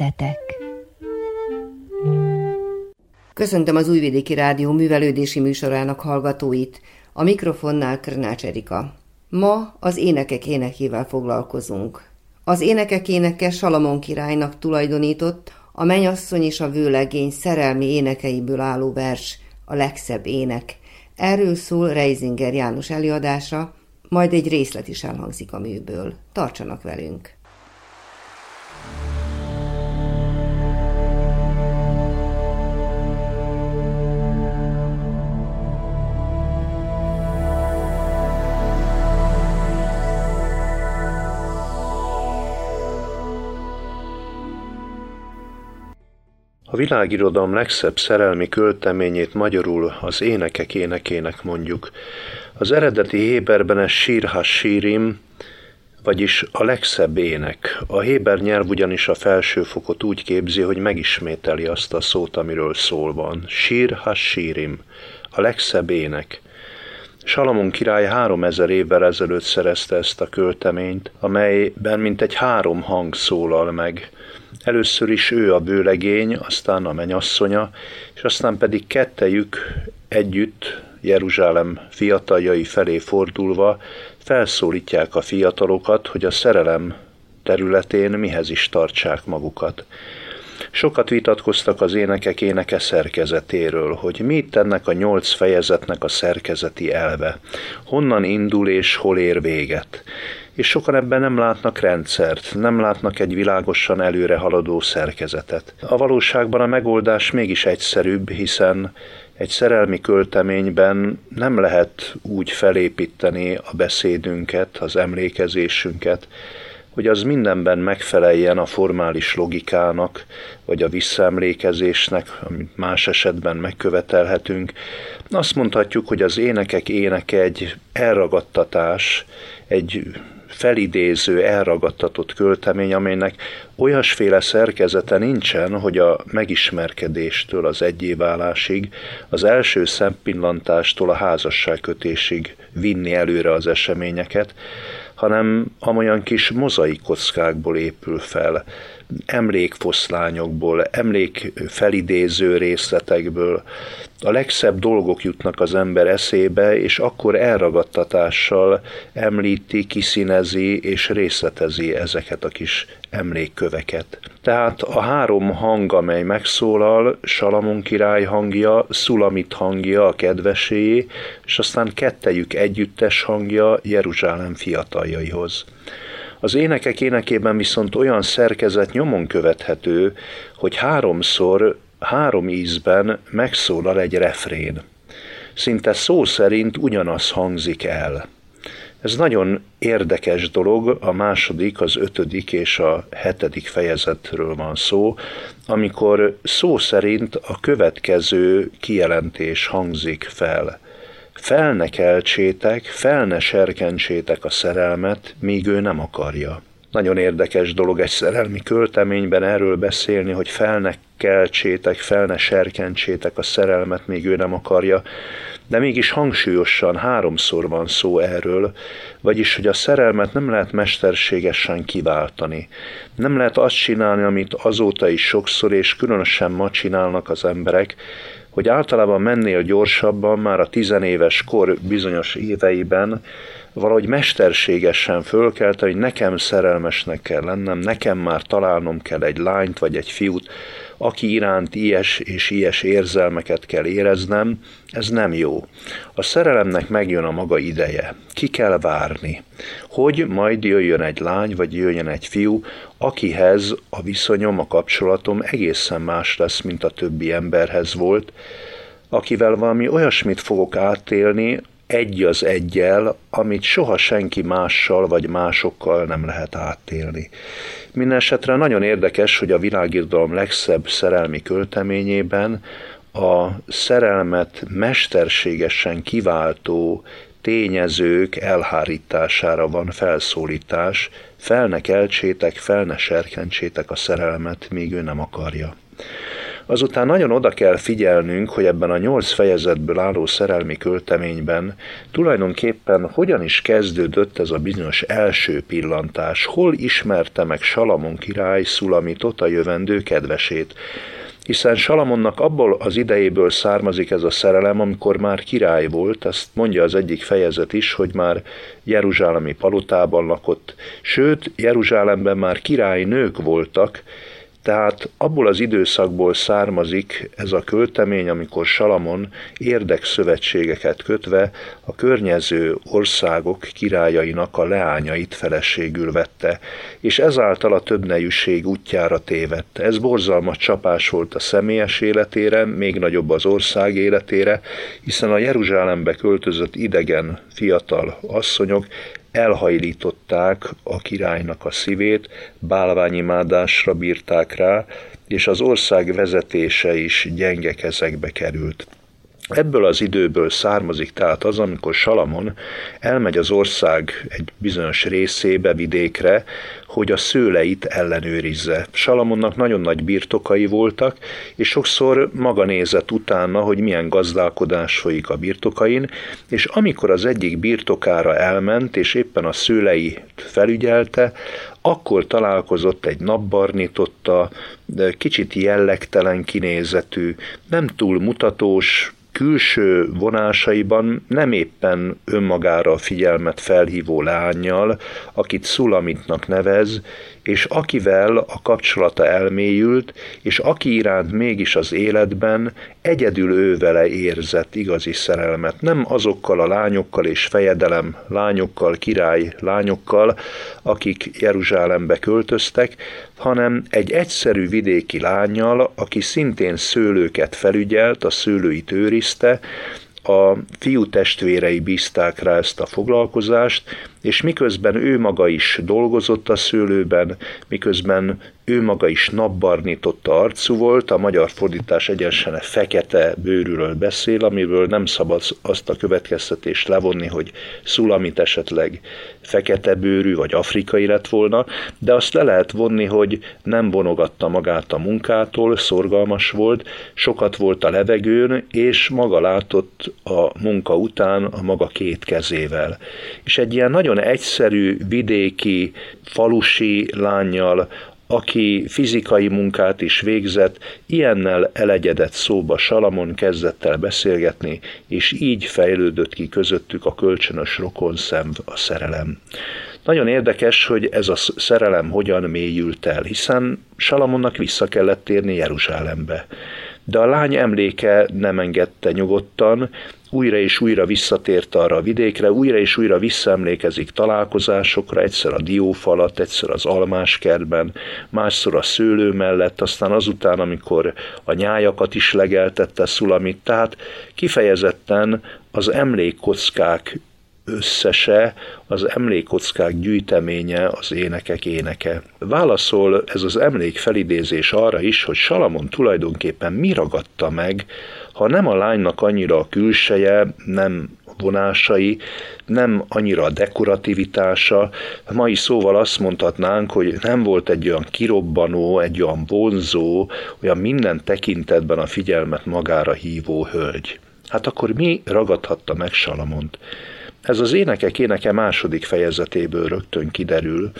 jegyzetek. Köszöntöm az Újvidéki Rádió művelődési műsorának hallgatóit. A mikrofonnál Krnács Erika. Ma az énekek énekével foglalkozunk. Az énekek éneke Salamon királynak tulajdonított, a mennyasszony és a vőlegény szerelmi énekeiből álló vers, a legszebb ének. Erről szól Reisinger János előadása, majd egy részlet is elhangzik a műből. Tartsanak velünk! A világirodalom legszebb szerelmi költeményét magyarul az énekek énekének mondjuk. Az eredeti héberben ez Shir ha-Shirim, vagyis a legszebb ének. A héber nyelv ugyanis a felsőfokot úgy képzi, hogy megismételi azt a szót, amiről szól van. Shir ha-Shirim, a legszebb ének. Salamon király 3000 évvel ezelőtt szerezte ezt a költeményt, amelyben mintegy 3 hang szólal meg. Először is ő a vőlegény, aztán a mennyasszonya, és aztán pedig kettejük együtt, Jeruzsálem fiataljai felé fordulva felszólítják a fiatalokat, hogy a szerelem területén mihez is tartsák magukat. Sokat vitatkoztak az énekek éneke szerkezetéről, hogy mi itt ennek a 8 fejezetnek a szerkezeti elve, honnan indul és hol ér véget. És sokan ebben nem látnak rendszert, nem látnak egy világosan előre haladó szerkezetet. A valóságban a megoldás mégis egyszerűbb, hiszen egy szerelmi költeményben nem lehet úgy felépíteni a beszédünket, az emlékezésünket, hogy az mindenben megfeleljen a formális logikának, vagy a visszaemlékezésnek, amit más esetben megkövetelhetünk. Azt mondhatjuk, hogy az énekek éneke egy elragadtatás, egy felidéző, elragadtatott költemény, amelynek olyasféle szerkezete nincsen, hogy a megismerkedéstől az egyéválásig, az első szempillantástól a házasságkötésig vinni előre az eseményeket, hanem amolyan kis mozaik kockákból épül fel, emlékfoszlányokból, emlékfelidéző részletekből. A legszebb dolgok jutnak az ember eszébe, és akkor elragadtatással említi, kiszínezi és részletezi ezeket a kis emlékköveket. Tehát a 3 hang, amely megszólal, Salamon király hangja, Sulamit hangja, a kedveséjé, és aztán kettejük együttes hangja Jeruzsálem fiataljaihoz. Az énekek énekében viszont olyan szerkezet nyomon követhető, hogy 3-szor, 3 ízben megszólal egy refrén. Szinte szó szerint ugyanaz hangzik el. Ez nagyon érdekes dolog, a 2., az 5. és a 7. fejezetről van szó, amikor szó szerint a következő kijelentés hangzik fel. Fel ne keltsétek, fel ne serkentsétek a szerelmet, míg ő nem akarja. Nagyon érdekes dolog egy szerelmi költeményben erről beszélni, hogy fel ne keltsétek, fel ne serkentsétek a szerelmet, míg ő nem akarja, de mégis hangsúlyosan 3-szor van szó erről, vagyis, hogy a szerelmet nem lehet mesterségesen kiváltani. Nem lehet azt csinálni, amit azóta is sokszor, és különösen ma csinálnak az emberek, hogy általában mennél gyorsabban, már a 10 éves kor bizonyos éveiben valahogy mesterségesen fölkelte, hogy nekem szerelmesnek kell lennem, nekem már találnom kell egy lányt vagy egy fiút, aki iránt ilyes és ilyes érzelmeket kell éreznem, ez nem jó. A szerelemnek megjön a maga ideje. Ki kell várni, hogy majd jöjjön egy lány, vagy jöjjön egy fiú, akihez a viszonyom, a kapcsolatom egészen más lesz, mint a többi emberhez volt, akivel valami olyasmit fogok átélni, egy az egyel, amit soha senki mással vagy másokkal nem lehet átélni. Mindenesetre nagyon érdekes, hogy a világirodalom legszebb szerelmi költeményében a szerelmet mesterségesen kiváltó tényezők elhárítására van felszólítás, fel ne keltsétek, fel ne serkentsétek a szerelmet, míg ő nem akarja. Azután nagyon oda kell figyelnünk, hogy ebben a 8 fejezetből álló szerelmi költeményben tulajdonképpen hogyan is kezdődött ez a bizonyos első pillantás, hol ismerte meg Salamon király Szulamitot, a jövendő kedvesét. Hiszen Salamonnak abból az idejéből származik ez a szerelem, amikor már király volt, ezt mondja az egyik fejezet is, hogy már jeruzsálemi palotában lakott, sőt, Jeruzsálemben már királynők voltak, tehát abból az időszakból származik ez a költemény, amikor Salamon érdekszövetségeket kötve a környező országok királyainak a leányait feleségül vette, és ezáltal a többnejűség útjára tévedt. Ez borzalmas csapás volt a személyes életére, még nagyobb az ország életére, hiszen a Jeruzsálembe költözött idegen fiatal asszonyok elhajlították a királynak a szívét, bálványimádásra bírták rá, és az ország vezetése is gyenge kezekbe került. Ebből az időből származik tehát az, amikor Salamon elmegy az ország egy bizonyos részébe, vidékre, hogy a szőleit ellenőrizze. Salamonnak nagyon nagy birtokai voltak, és sokszor maga nézett utána, hogy milyen gazdálkodás folyik a birtokain, és amikor az egyik birtokára elment, és éppen a szőleit felügyelte, akkor találkozott egy napbarnította, kicsit jellegtelen kinézetű, nem túl mutatós, külső vonásaiban nem éppen önmagára a figyelmet felhívó lányjal, akit Szulamitnak nevez, és akivel a kapcsolata elmélyült, és aki iránt mégis az életben egyedül ővele érzett igazi szerelmet. Nem azokkal a lányokkal és fejedelem lányokkal, király lányokkal, akik Jeruzsálembe költöztek, hanem egy egyszerű vidéki lánnyal, aki szintén szőlőket felügyelt, a szőlőit őrizte, a fiú testvérei bízták rá ezt a foglalkozást, és miközben ő maga is dolgozott a szőlőben, miközben ő maga is napbarnította arcú volt, a magyar fordítás egyenesen fekete bőrűről beszél, amiből nem szabad azt a következtetést levonni, hogy Sulamit esetleg fekete bőrű vagy afrikai lett volna, de azt le lehet vonni, hogy nem vonogatta magát a munkától, szorgalmas volt, sokat volt a levegőn, és maga látott a munka után a maga két kezével. És egy ilyen nagyon egyszerű, vidéki, falusi lánnyal, aki fizikai munkát is végzett, ilyennel elegyedett szóba Salamon kezdett el beszélgetni, és így fejlődött ki közöttük a kölcsönös rokonszenv, a szerelem. Nagyon érdekes, hogy ez a szerelem hogyan mélyült el, hiszen Salamonnak vissza kellett térni Jeruzsálembe. De a lány emléke nem engedte nyugodtan, újra és újra visszatért arra a vidékre, újra és újra visszaemlékezik találkozásokra, egyszer a diófalat, egyszer az almáskertben, másszor a szőlő mellett, aztán azután, amikor a nyájakat is legeltette Sulamit, tehát kifejezetten az emlékkockák összese, az emlékkockák gyűjteménye, az énekek éneke. Válaszol ez az emlékfelidézés arra is, hogy Salamon tulajdonképpen mi ragadta meg, ha nem a lánynak annyira a külseje, nem vonásai, nem annyira a dekorativitása. Mai szóval azt mondhatnánk, hogy nem volt egy olyan kirobbanó, egy olyan vonzó, olyan minden tekintetben a figyelmet magára hívó hölgy. Hát akkor mi ragadhatta meg Salamont? Ez az énekek éneke második fejezetéből rögtön kiderül,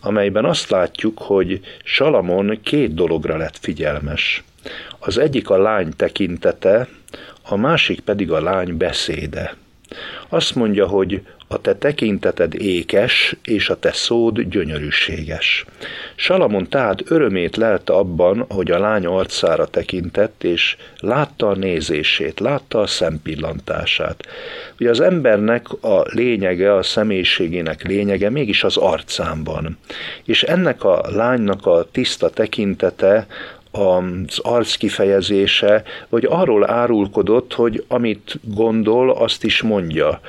amelyben azt látjuk, hogy Salamon két dologra lett figyelmes. Az egyik a lány tekintete, a másik pedig a lány beszéde. Azt mondja, hogy a te tekinteted ékes, és a te szód gyönyörűséges. Salamon tehát örömét lelte abban, hogy a lány arcára tekintett, és látta a nézését, látta a szempillantását. Ugye az embernek a lényege, a személyiségének lényege mégis az arcán van. És ennek a lánynak a tiszta tekintete, az arc kifejezése, vagy arról árulkodott, hogy amit gondol, azt is mondja,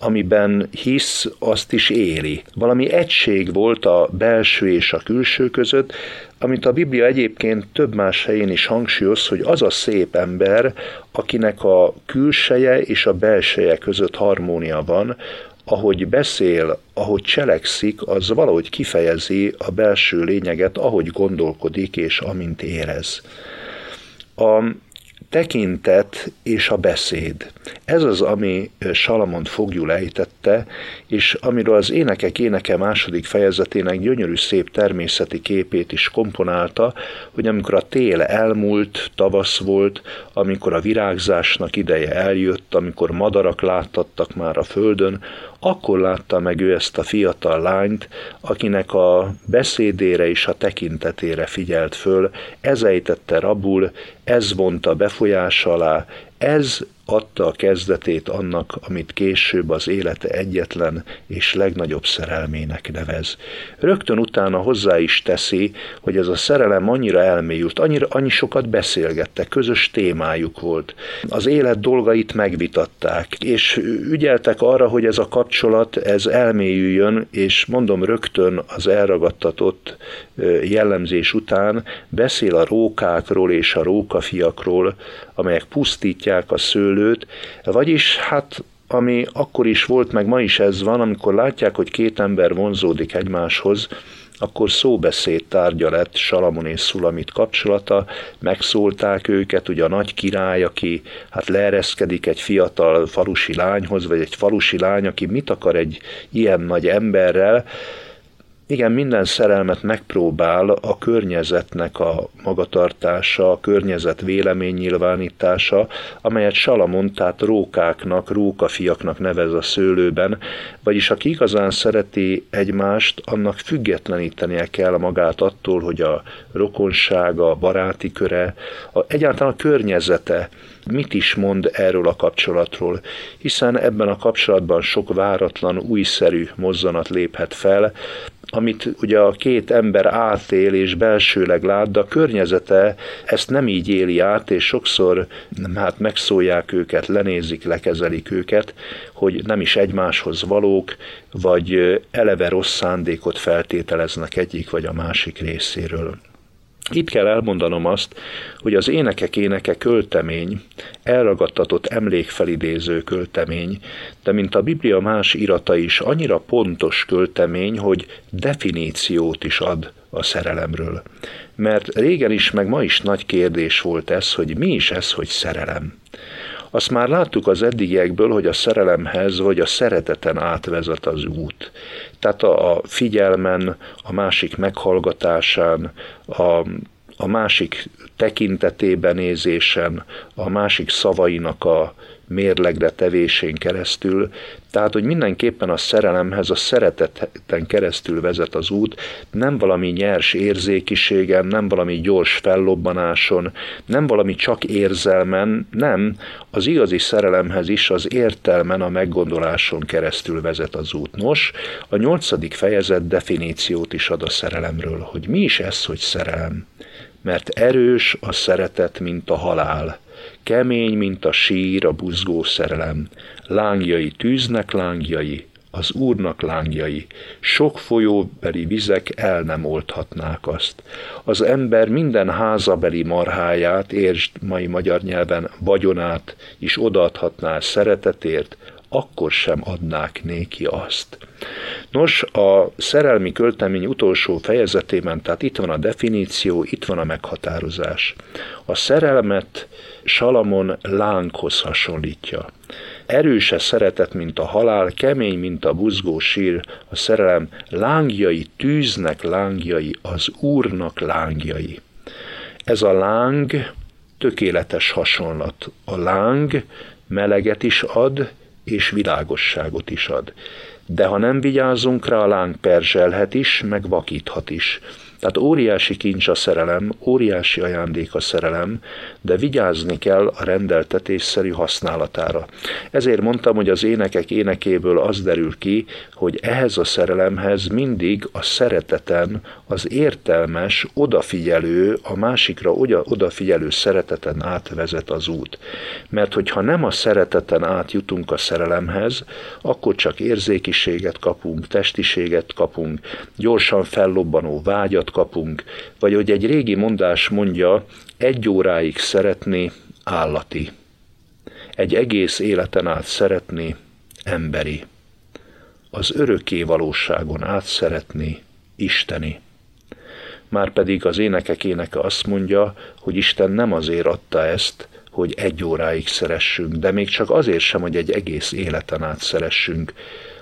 amiben hisz, azt is éli. Valami egység volt a belső és a külső között, amit a Biblia egyébként több más helyén is hangsúlyoz, hogy az a szép ember, akinek a külseje és a belseje között harmónia van, ahogy beszél, ahogy cselekszik, az valahogy kifejezi a belső lényeget, ahogy gondolkodik és amint érez. A tekintet és a beszéd. Ez az, ami Salamont foglyul ejtette, és amiről az Énekek éneke második fejezetének gyönyörű szép természeti képét is komponálta, hogy amikor a tél elmúlt, tavasz volt, amikor a virágzásnak ideje eljött, amikor madarak láttattak már a földön, akkor látta meg ő ezt a fiatal lányt, akinek a beszédére és a tekintetére figyelt föl, ez ejtette rabul, ez vonta befolyás alá, ez adta a kezdetét annak, amit később az élete egyetlen és legnagyobb szerelmének nevez. Rögtön utána hozzá is teszi, hogy ez a szerelem annyira elmélyült, annyi sokat beszélgettek, közös témájuk volt. Az élet dolgait megvitatták, és ügyeltek arra, hogy ez a kapcsolat, ez elmélyüljön, és mondom rögtön az elragadtatott jellemzés után beszél a rókákról és a rókafiakról, amelyek pusztítják a szőlőt, vagyis hát ami akkor is volt, meg ma is ez van, amikor látják, hogy két ember vonzódik egymáshoz, akkor szóbeszéd tárgya lett Salamon és Sulamit kapcsolata, megszólták őket, ugye a nagy király, aki hát leereszkedik egy fiatal falusi lányhoz, vagy egy falusi lány, aki mit akar egy ilyen nagy emberrel. Igen, minden szerelmet megpróbál a környezetnek a magatartása, a környezet véleménynyilvánítása, amelyet Salamon, tehát rókáknak, rókafiaknak nevez a szőlőben, vagyis aki igazán szereti egymást, annak függetlenítenie kell magát attól, hogy a rokonsága, a baráti köre, egyáltalán a környezete mit is mond erről a kapcsolatról, hiszen ebben a kapcsolatban sok váratlan, újszerű mozzanat léphet fel, amit ugye a két ember átél és belsőleg lát, de a környezete ezt nem így éli át, és sokszor hát megszólják őket, lenézik, lekezelik őket, hogy nem is egymáshoz valók, vagy eleve rossz szándékot feltételeznek egyik vagy a másik részéről. Itt kell elmondanom azt, hogy az Énekek éneke költemény, elragadtatott emlékfelidéző költemény, de mint a Biblia más irata is annyira pontos költemény, hogy definíciót is ad a szerelemről. Mert régen is, meg ma is nagy kérdés volt ez, hogy mi is ez, hogy szerelem. Azt már láttuk az eddigiekből, hogy a szerelemhez vagy a szereteten átvezet az út. Tehát a figyelmen, a másik meghallgatásán, a másik tekintetébe nézésen, a másik szavainak a mérlegre tevésén keresztül, tehát, hogy mindenképpen a szerelemhez, a szereteten keresztül vezet az út, nem valami nyers érzékiségen, nem valami gyors fellobbanáson, nem valami csak érzelmen, nem, az igazi szerelemhez is az értelmen, a meggondoláson keresztül vezet az út. Nos, a 8. fejezet definíciót is ad a szerelemről, hogy mi is ez, hogy szerelem. Mert erős a szeretet, mint a halál. Kemény, mint a sír, a buzgó szerelem. Lángjai tűznek lángjai, az Úrnak lángjai. Sok folyóbeli vizek el nem oldhatnák azt. Az ember minden házabeli marháját, értsd mai magyar nyelven vagyonát is odaadhatná szeretetért, akkor sem adnák néki azt. Nos, a szerelmi költemény utolsó fejezetében, tehát itt van a definíció, itt van a meghatározás. A szerelmet Salamon lánghoz hasonlítja. Erős a szeretet, mint a halál, kemény, mint a buzgó sír, a szerelem lángjai, tűznek lángjai, az Úrnak lángjai. Ez a láng tökéletes hasonlat. A láng meleget is ad, és világosságot is ad. De ha nem vigyázunk rá, a láng perzselhet is, meg vakíthat is. Tehát óriási kincs a szerelem, óriási ajándék a szerelem, de vigyázni kell a rendeltetésszerű használatára. Ezért mondtam, hogy az Énekek énekéből az derül ki, hogy ehhez a szerelemhez mindig a szereteten, az értelmes, odafigyelő, a másikra odafigyelő szereteten átvezet az út. Mert hogyha nem a szereteten átjutunk a szerelemhez, akkor csak érzékiséget kapunk, testiséget kapunk, gyorsan fellobbanó vágyat kapunk, vagy hogy egy régi mondás mondja, 1 óráig szeretni állati, 1 egész életen át szeretni emberi, az örökké valóságon át szeretni isteni. Márpedig az énekek éneke azt mondja, hogy Isten nem azért adta ezt, hogy egy óráig szeressünk, de még csak azért sem, hogy egy egész életen át szeressünk,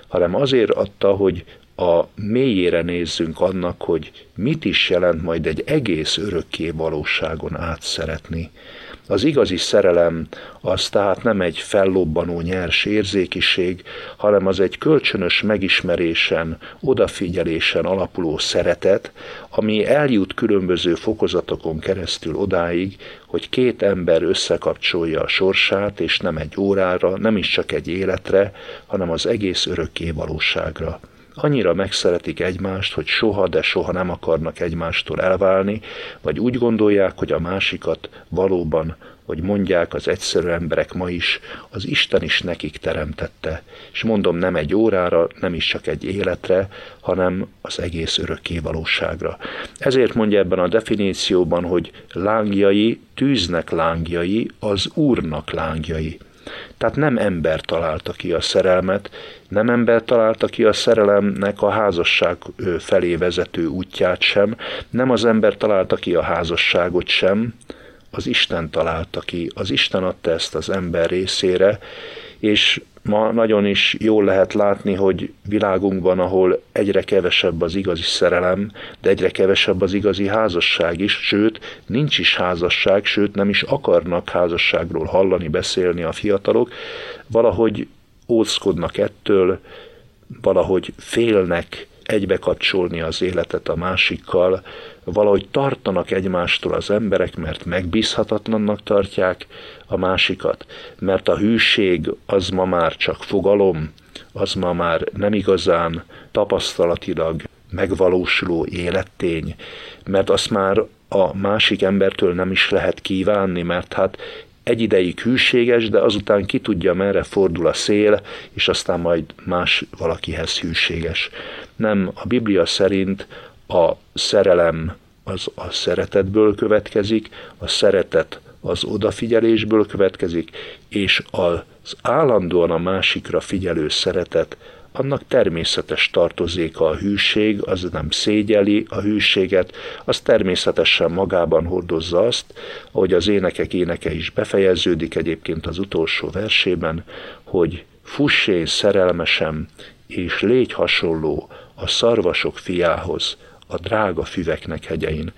hanem azért adta, hogy a mélyére nézzünk annak, hogy mit is jelent majd egy egész örökké valóságon át szeretni. Az igazi szerelem az tehát nem egy fellobbanó nyers érzékiség, hanem az egy kölcsönös megismerésen, odafigyelésen alapuló szeretet, ami eljut különböző fokozatokon keresztül odáig, hogy két ember összekapcsolja a sorsát, és nem egy órára, nem is csak egy életre, hanem az egész örökké valóságra. Annyira megszeretik egymást, hogy soha, de soha nem akarnak egymástól elválni, vagy úgy gondolják, hogy a másikat valóban, hogy mondják az egyszerű emberek ma is, az Isten is nekik teremtette. És mondom, nem egy órára, nem is csak egy életre, hanem az egész örökké valóságra. Ezért mondja ebben a definícióban, hogy lángjai, tűznek lángjai, az Úrnak lángjai. Tehát nem ember találta ki a szerelmet, nem ember találta ki a szerelemnek a házasság felé vezető útját sem, nem az ember találta ki a házasságot sem, az Isten találta ki, az Isten adta ezt az ember részére, és ma nagyon is jól lehet látni, hogy világunkban, ahol egyre kevesebb az igazi szerelem, de egyre kevesebb az igazi házasság is, sőt, nincs is házasság, sőt, nem is akarnak házasságról hallani, beszélni a fiatalok, valahogy óckodnak ettől, valahogy félnek egybe kapcsolni az életet a másikkal, valahogy tartanak egymástól az emberek, mert megbízhatatlannak tartják a másikat, mert a hűség az ma már csak fogalom, az ma már nem igazán tapasztalatilag megvalósuló élettény, mert azt már a másik embertől nem is lehet kívánni, mert hát egy ideig hűséges, de azután ki tudja, merre fordul a szél, és aztán majd más valakihez hűséges. Nem, a Biblia szerint a szerelem az a szeretetből következik, a szeretet az odafigyelésből következik, és az állandóan a másikra figyelő szeretet, annak természetes tartozéka a hűség, az nem szégyeli a hűséget, az természetesen magában hordozza azt, ahogy az énekek éneke is befejeződik egyébként az utolsó versében, hogy fuss én szerelmesem, és légy hasonló a szarvasok fiához, a drága füveknek hegyein.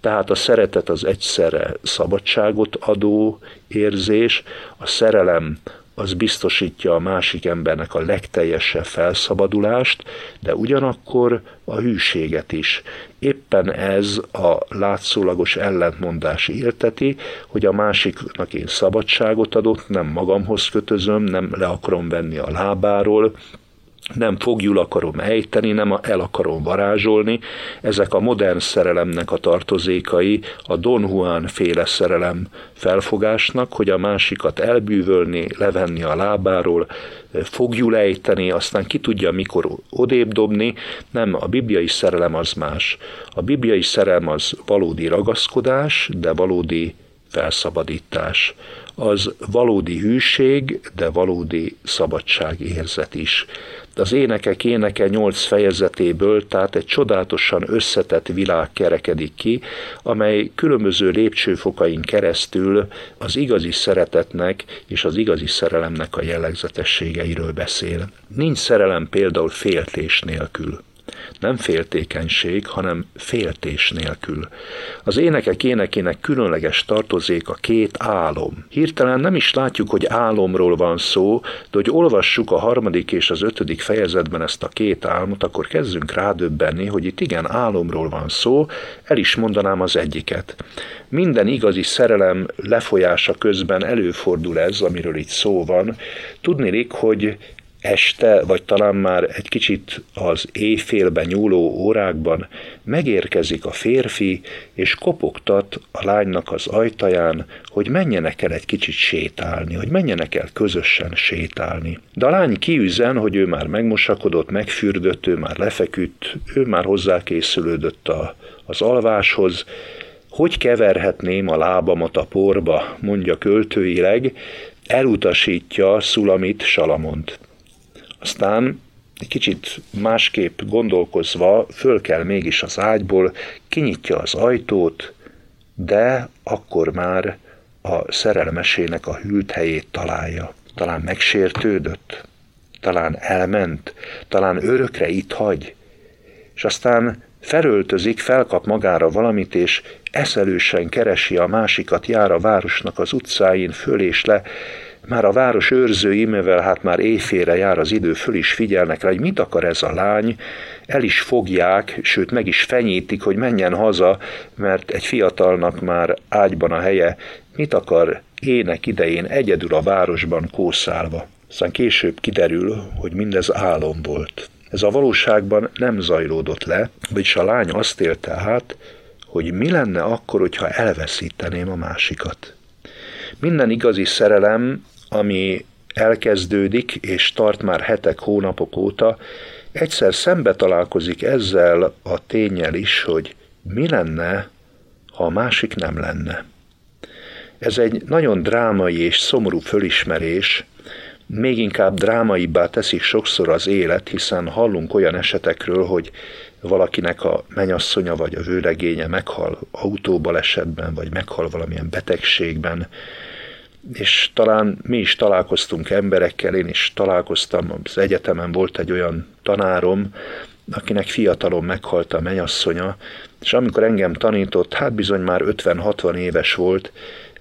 Tehát a szeretet az egyszerre szabadságot adó érzés, a szerelem az biztosítja a másik embernek a legteljesebb felszabadulást, de ugyanakkor a hűséget is. Éppen ez a látszólagos ellentmondás érteti, hogy a másiknak én szabadságot adok, nem magamhoz kötözöm, nem le akarom venni a lábáról, nem fogjul akarom ejteni, nem el akarom varázsolni. Ezek a modern szerelemnek a tartozékai, a Don Juan féle szerelem felfogásnak, hogy a másikat elbűvölni, levenni a lábáról, fogjul ejteni, aztán ki tudja, mikor odébb dobni. Nem, a bibliai szerelem az más. A bibliai szerelem az valódi ragaszkodás, de valódi felszabadítás. Az valódi hűség, de valódi szabadságérzet is. Az énekek éneke 8 fejezetéből, tehát egy csodálatosan összetett világ kerekedik ki, amely különböző lépcsőfokain keresztül az igazi szeretetnek és az igazi szerelemnek a jellegzetességeiről beszél. Nincs szerelem például féltés nélkül. Nem féltékenység, hanem féltés nélkül. Az énekek énekének különleges tartozék a két álom. Hirtelen nem is látjuk, hogy álomról van szó, de hogy olvassuk a 3. és az 5. fejezetben ezt a két álmot, akkor kezdünk rádöbbenni, hogy itt igen, álomról van szó, el is mondanám az egyiket. Minden igazi szerelem lefolyása közben előfordul ez, amiről itt szó van. Tudniillik, hogy este, vagy talán már egy kicsit az éjfélbe nyúló órákban megérkezik a férfi, és kopogtat a lánynak az ajtaján, hogy menjenek el egy kicsit sétálni, hogy menjenek el közösen sétálni. De a lány kiüzen, hogy ő már megmosakodott, megfürdött, ő már lefeküdt, ő már hozzákészülődött az alváshoz. Hogy keverhetném a lábamat a porba, mondja költőileg, elutasítja Sulamit Salamont. Aztán kicsit másképp gondolkozva fölkel mégis az ágyból, kinyitja az ajtót, de akkor már a szerelmesének a hűlt helyét találja. Talán megsértődött, talán elment, talán örökre itt hagy, és aztán felöltözik, felkap magára valamit, és eszelősen keresi a másikat, jár a városnak az utcáin föl és le. Már a város őrzői, mivel hát már éjfélre jár az idő, föl is figyelnek rá, hogy mit akar ez a lány, el is fogják, sőt meg is fenyítik, hogy menjen haza, mert egy fiatalnak már ágyban a helye. Mit akar ének idején egyedül a városban kószálva? Aztán később kiderül, hogy mindez álom volt. Ez a valóságban nem zajlódott le, vagyis a lány azt élte át, hogy mi lenne akkor, hogyha elveszíteném a másikat. Minden igazi szerelem, ami elkezdődik és tart már hetek, hónapok óta, egyszer szembe találkozik ezzel a ténnyel is, hogy mi lenne, ha a másik nem lenne. Ez egy nagyon drámai és szomorú fölismerés, még inkább drámaibbá teszik sokszor az élet, hiszen hallunk olyan esetekről, hogy valakinek a menyasszonya vagy a vőlegénye meghal autóbalesetben, vagy meghal valamilyen betegségben, és talán mi is találkoztunk emberekkel, én is találkoztam, az egyetemen volt egy olyan tanárom, akinek fiatalon meghalt a menyasszonya, és amikor engem tanított, hát bizony már 50-60 éves volt,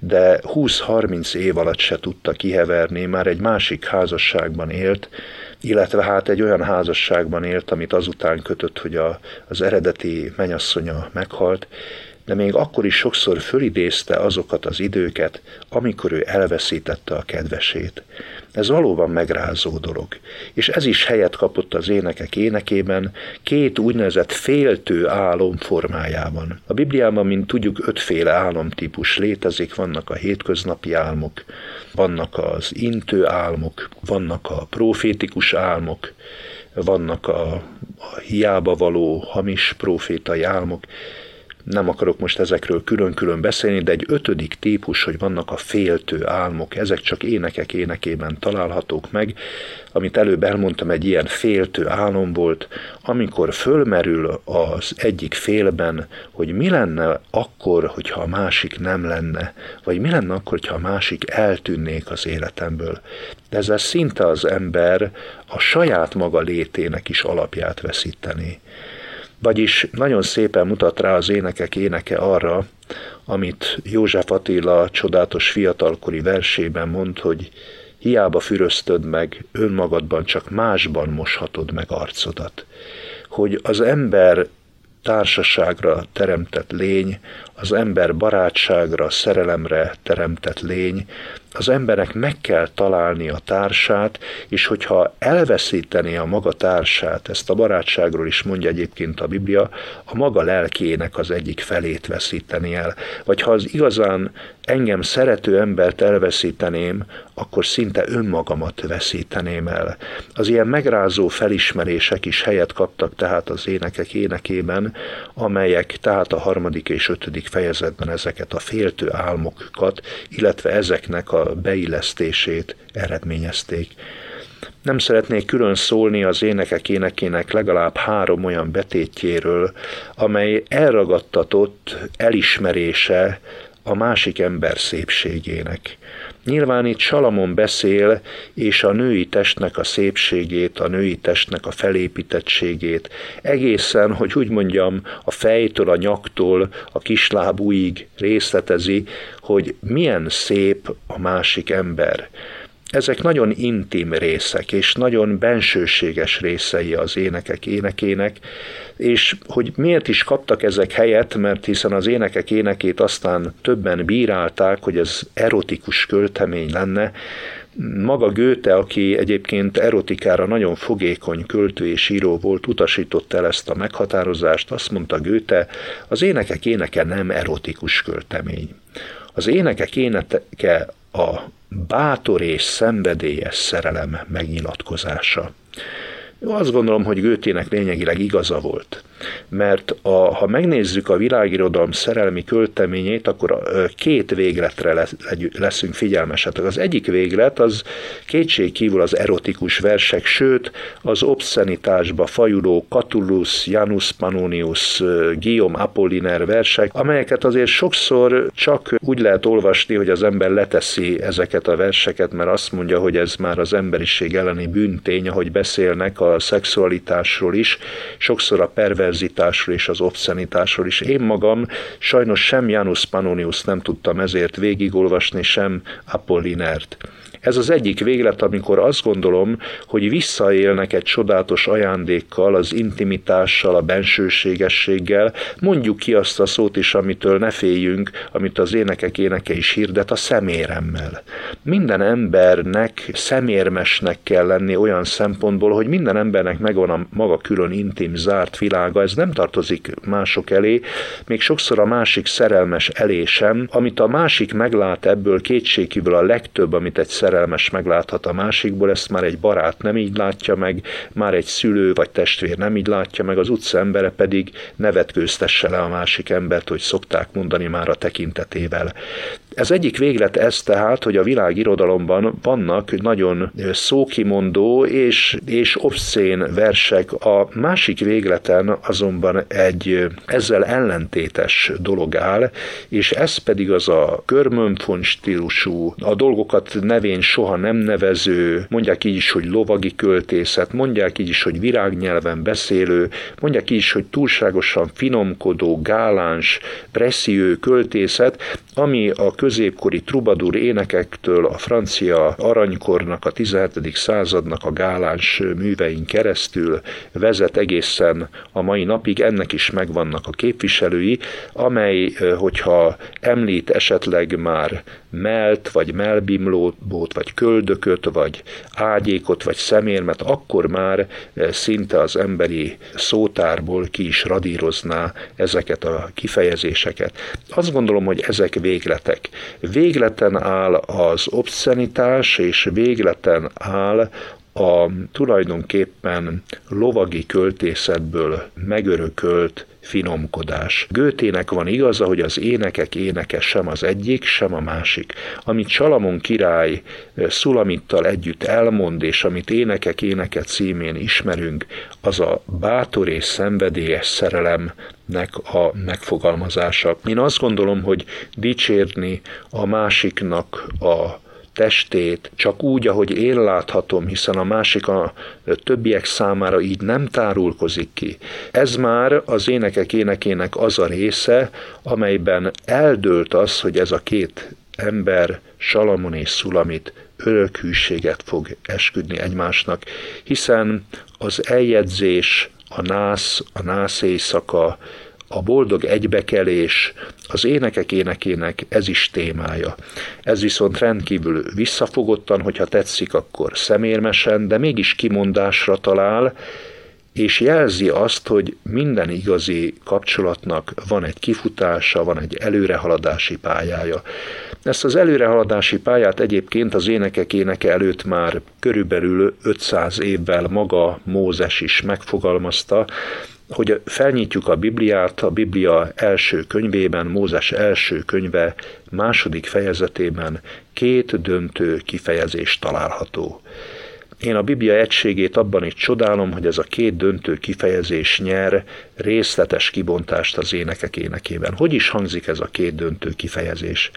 de 20-30 év alatt se tudta kiheverni, már egy másik házasságban élt, illetve hát egy olyan házasságban élt, amit azután kötött, hogy az eredeti menyasszonya meghalt, de még akkor is sokszor fölidézte azokat az időket, amikor ő elveszítette a kedvesét. Ez valóban megrázó dolog, és ez is helyet kapott az énekek énekében, két úgynevezett féltő álom formájában. A Bibliában, mint tudjuk, 5 álomtípus létezik, vannak a hétköznapi álmok, vannak az intő álmok, vannak a profétikus álmok, vannak a hiába való hamis profétai álmok. Nem akarok most ezekről külön-külön beszélni, de egy 5. típus, hogy vannak a féltő álmok, ezek csak énekek énekében találhatók meg. Amit előbb elmondtam, egy ilyen féltő álom volt, amikor fölmerül az egyik félben, hogy mi lenne akkor, hogyha a másik nem lenne, vagy mi lenne akkor, hogyha a másik eltűnnék az életemből. De ezzel szinte az ember a saját maga létének is alapját veszítené. Vagyis nagyon szépen mutat rá az énekek éneke arra, amit József Attila csodálatos fiatalkori versében mond, hogy hiába füröztöd meg önmagadban, csak másban moshatod meg arcodat. Hogy az ember társaságra teremtett lény, az ember barátságra, szerelemre teremtett lény, az embernek meg kell találni a társát, és hogyha elveszítené a maga társát, ezt a barátságról is mondja egyébként a Biblia, a maga lelkének az egyik felét veszíteni el. Vagy ha az igazán engem szerető embert elveszíteném, akkor szinte önmagamat veszíteném el. Az ilyen megrázó felismerések is helyet kaptak tehát az énekek énekében, amelyek tehát a 3. és 5. fejezetben ezeket a féltő álmokat, illetve ezeknek a beillesztését eredményezték. Nem szeretnék külön szólni az énekek énekének legalább 3 olyan betétjéről, amely elragadtatott elismerése a másik ember szépségének. Nyilván itt Salamon beszél, és a női testnek a szépségét, a női testnek a felépítettségét, egészen, hogy úgy mondjam, a fejtől, a nyaktól, a kislábúig részletezi, hogy milyen szép a másik ember. Ezek nagyon intim részek, és nagyon bensőséges részei az énekek énekének, és hogy miért is kaptak ezek helyet, mert hiszen az énekek énekét aztán többen bírálták, hogy ez erotikus költemény lenne. Maga Goethe, aki egyébként erotikára nagyon fogékony költő és író volt, utasította el ezt a meghatározást, azt mondta Goethe, az énekek éneke nem erotikus költemény. Az énekek éneke a bátor és szenvedélyes szerelem megnyilatkozása. Azt gondolom, hogy Goethének lényegileg igaza volt, mert ha megnézzük a világirodalom szerelmi költeményét, akkor két végletre leszünk figyelmesek. Az egyik véglet az kétségkívül az erotikus versek, sőt az obszenitásba fajuló Catullus, Janus Pannonius, Guillaume Apollinaire versek, amelyeket azért sokszor csak úgy lehet olvasni, hogy az ember leteszi ezeket a verseket, mert azt mondja, hogy ez már az emberiség elleni bűntény, ahogy beszélnek a szexualitásról is, sokszor a perverzitásról és az obszenitásról is. Én magam sajnos sem Janus Pannonius nem tudtam ezért végigolvasni, sem Apollinert. Ez az egyik véglet, amikor azt gondolom, hogy visszaélnek egy csodálatos ajándékkal, az intimitással, a bensőségességgel. Mondjuk ki azt a szót is, amitől ne féljünk, amit az énekek éneke is hirdet, a szeméremmel. Minden embernek szemérmesnek kell lenni olyan szempontból, hogy minden embernek megvan a maga külön intim, zárt világa, ez nem tartozik mások elé, még sokszor a másik szerelmes elé sem. Amit a másik meglát ebből, kétségkívül a legtöbb, amit egy szerelmes megláthat a másikból, ezt már egy barát nem így látja meg, már egy szülő vagy testvér nem így látja meg, az utca embere pedig nevetkőztesse le a másik embert, hogy szokták mondani már a tekintetével. Ez egyik véglet ez tehát, hogy a világirodalomban vannak nagyon szókimondó és obszén versek. A másik végleten azonban egy ezzel ellentétes dolog áll, és ez pedig az a Körmönfon stílusú, a dolgokat nevén soha nem nevező, mondják így is, hogy lovagi költészet, mondják így is, hogy virágnyelven beszélő, mondják így is, hogy túlságosan finomkodó, gáláns, presszió költészet, ami a középkori trubadur énekektől a francia aranykornak, a 17. századnak a gáláns művein keresztül vezet egészen a mai napig, ennek is megvannak a képviselői, amely, hogyha említ esetleg már melt, vagy melbimlót, vagy köldököt, vagy ágyékot, vagy szemérmet, akkor már szinte az emberi szótárból ki is radírozná ezeket a kifejezéseket. Azt gondolom, hogy ezek végletek. Végleten áll az obszenitás, és végleten áll a tulajdonképpen lovagi költészetből megörökölt finomkodás. Goethének van igaza, hogy az énekek éneke sem az egyik, sem a másik. Amit Salamon király Szulamittal együtt elmond, és amit Énekek éneke címén ismerünk, az a bátor és szenvedélyes szerelemnek a megfogalmazása. Én azt gondolom, hogy dicsérni a másiknak a testét, csak úgy, ahogy én láthatom, hiszen a másik a többiek számára így nem tárulkozik ki. Ez már az énekek énekének az a része, amelyben eldőlt az, hogy ez a két ember, Salamon és Szulamit örök hűséget fog esküdni egymásnak, hiszen az eljegyzés, a nász éjszaka, a boldog egybekelés, az énekek énekének ez is témája. Ez viszont rendkívül visszafogottan, hogyha tetszik, akkor szemérmesen, de mégis kimondásra talál, és jelzi azt, hogy minden igazi kapcsolatnak van egy kifutása, van egy előrehaladási pályája. Ezt az előrehaladási pályát egyébként az énekek éneke előtt már körülbelül 500 évvel maga Mózes is megfogalmazta, hogy felnyitjuk a Bibliát, a Biblia első könyvében, Mózes első könyve második fejezetében két döntő kifejezés található. Én a Biblia egységét abban is csodálom, hogy ez a két döntő kifejezés nyer részletes kibontást az énekek énekében. Hogy is hangzik ez a két döntő kifejezés?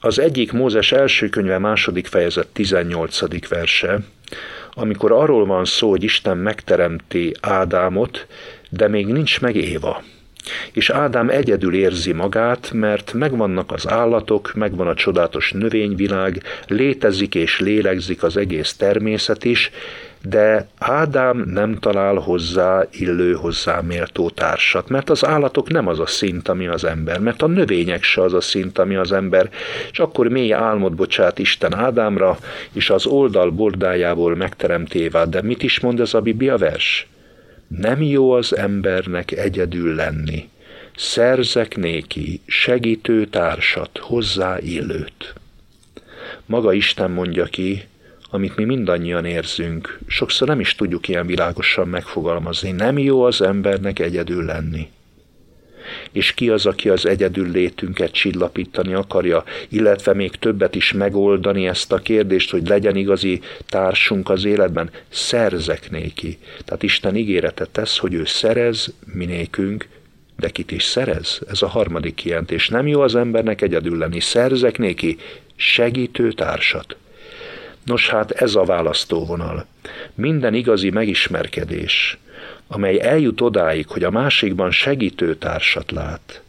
Az egyik Mózes első könyve második fejezet 18. verse, amikor arról van szó, hogy Isten megteremti Ádámot, de még nincs meg Éva. És Ádám egyedül érzi magát, mert megvannak az állatok, megvan a csodálatos növényvilág, létezik és lélegzik az egész természet is, de Ádám nem talál hozzá illő, hozzá méltó társat, mert az állatok nem az a szint, ami az ember, mert a növények se az a szint, ami az ember, és akkor mély álmot bocsát Isten Ádámra, és az oldal bordájából megteremti Évát. De mit is mond ez a Biblia vers? Nem jó az embernek egyedül lenni, szerzek néki segítő társat, hozzáillőt. Maga Isten mondja ki, amit mi mindannyian érzünk, sokszor nem is tudjuk ilyen világosan megfogalmazni. Nem jó az embernek egyedül lenni. És ki az, aki az egyedül létünket csillapítani akarja, illetve még többet is megoldani ezt a kérdést, hogy legyen igazi társunk az életben? Szerzek néki. Tehát Isten ígérete tesz, hogy ő szerez minékünk, de kit is szerez? Ez a harmadik kijelentés. Nem jó az embernek egyedül lenni. Szerzek néki segítő társat. Nos hát ez a választóvonal. Minden igazi megismerkedés, amely eljut odáig, hogy a másikban segítőtársat lát,